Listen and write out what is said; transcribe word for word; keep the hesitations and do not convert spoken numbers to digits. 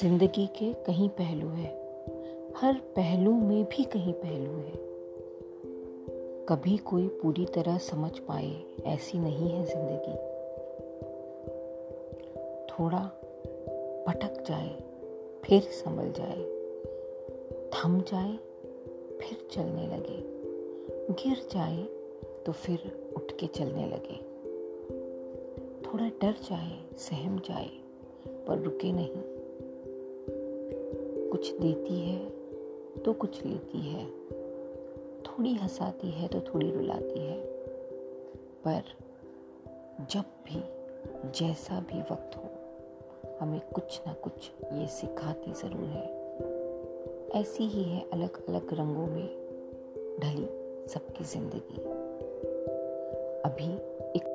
जिंदगी के कहीं पहलू है, हर पहलू में भी कहीं पहलू है। कभी कोई पूरी तरह समझ पाए ऐसी नहीं है जिंदगी। थोड़ा भटक जाए फिर संभल जाए, थम जाए फिर चलने लगे, गिर जाए तो फिर उठ के चलने लगे, थोड़ा डर जाए सहम जाए पर रुके नहीं। कुछ देती है तो कुछ लेती है, थोड़ी हंसाती है तो थोड़ी रुलाती है, पर जब भी जैसा भी वक्त हो हमें कुछ ना कुछ ये सिखाती ज़रूर है। ऐसी ही है अलग अलग रंगों में ढली सबकी ज़िंदगी। अभी एक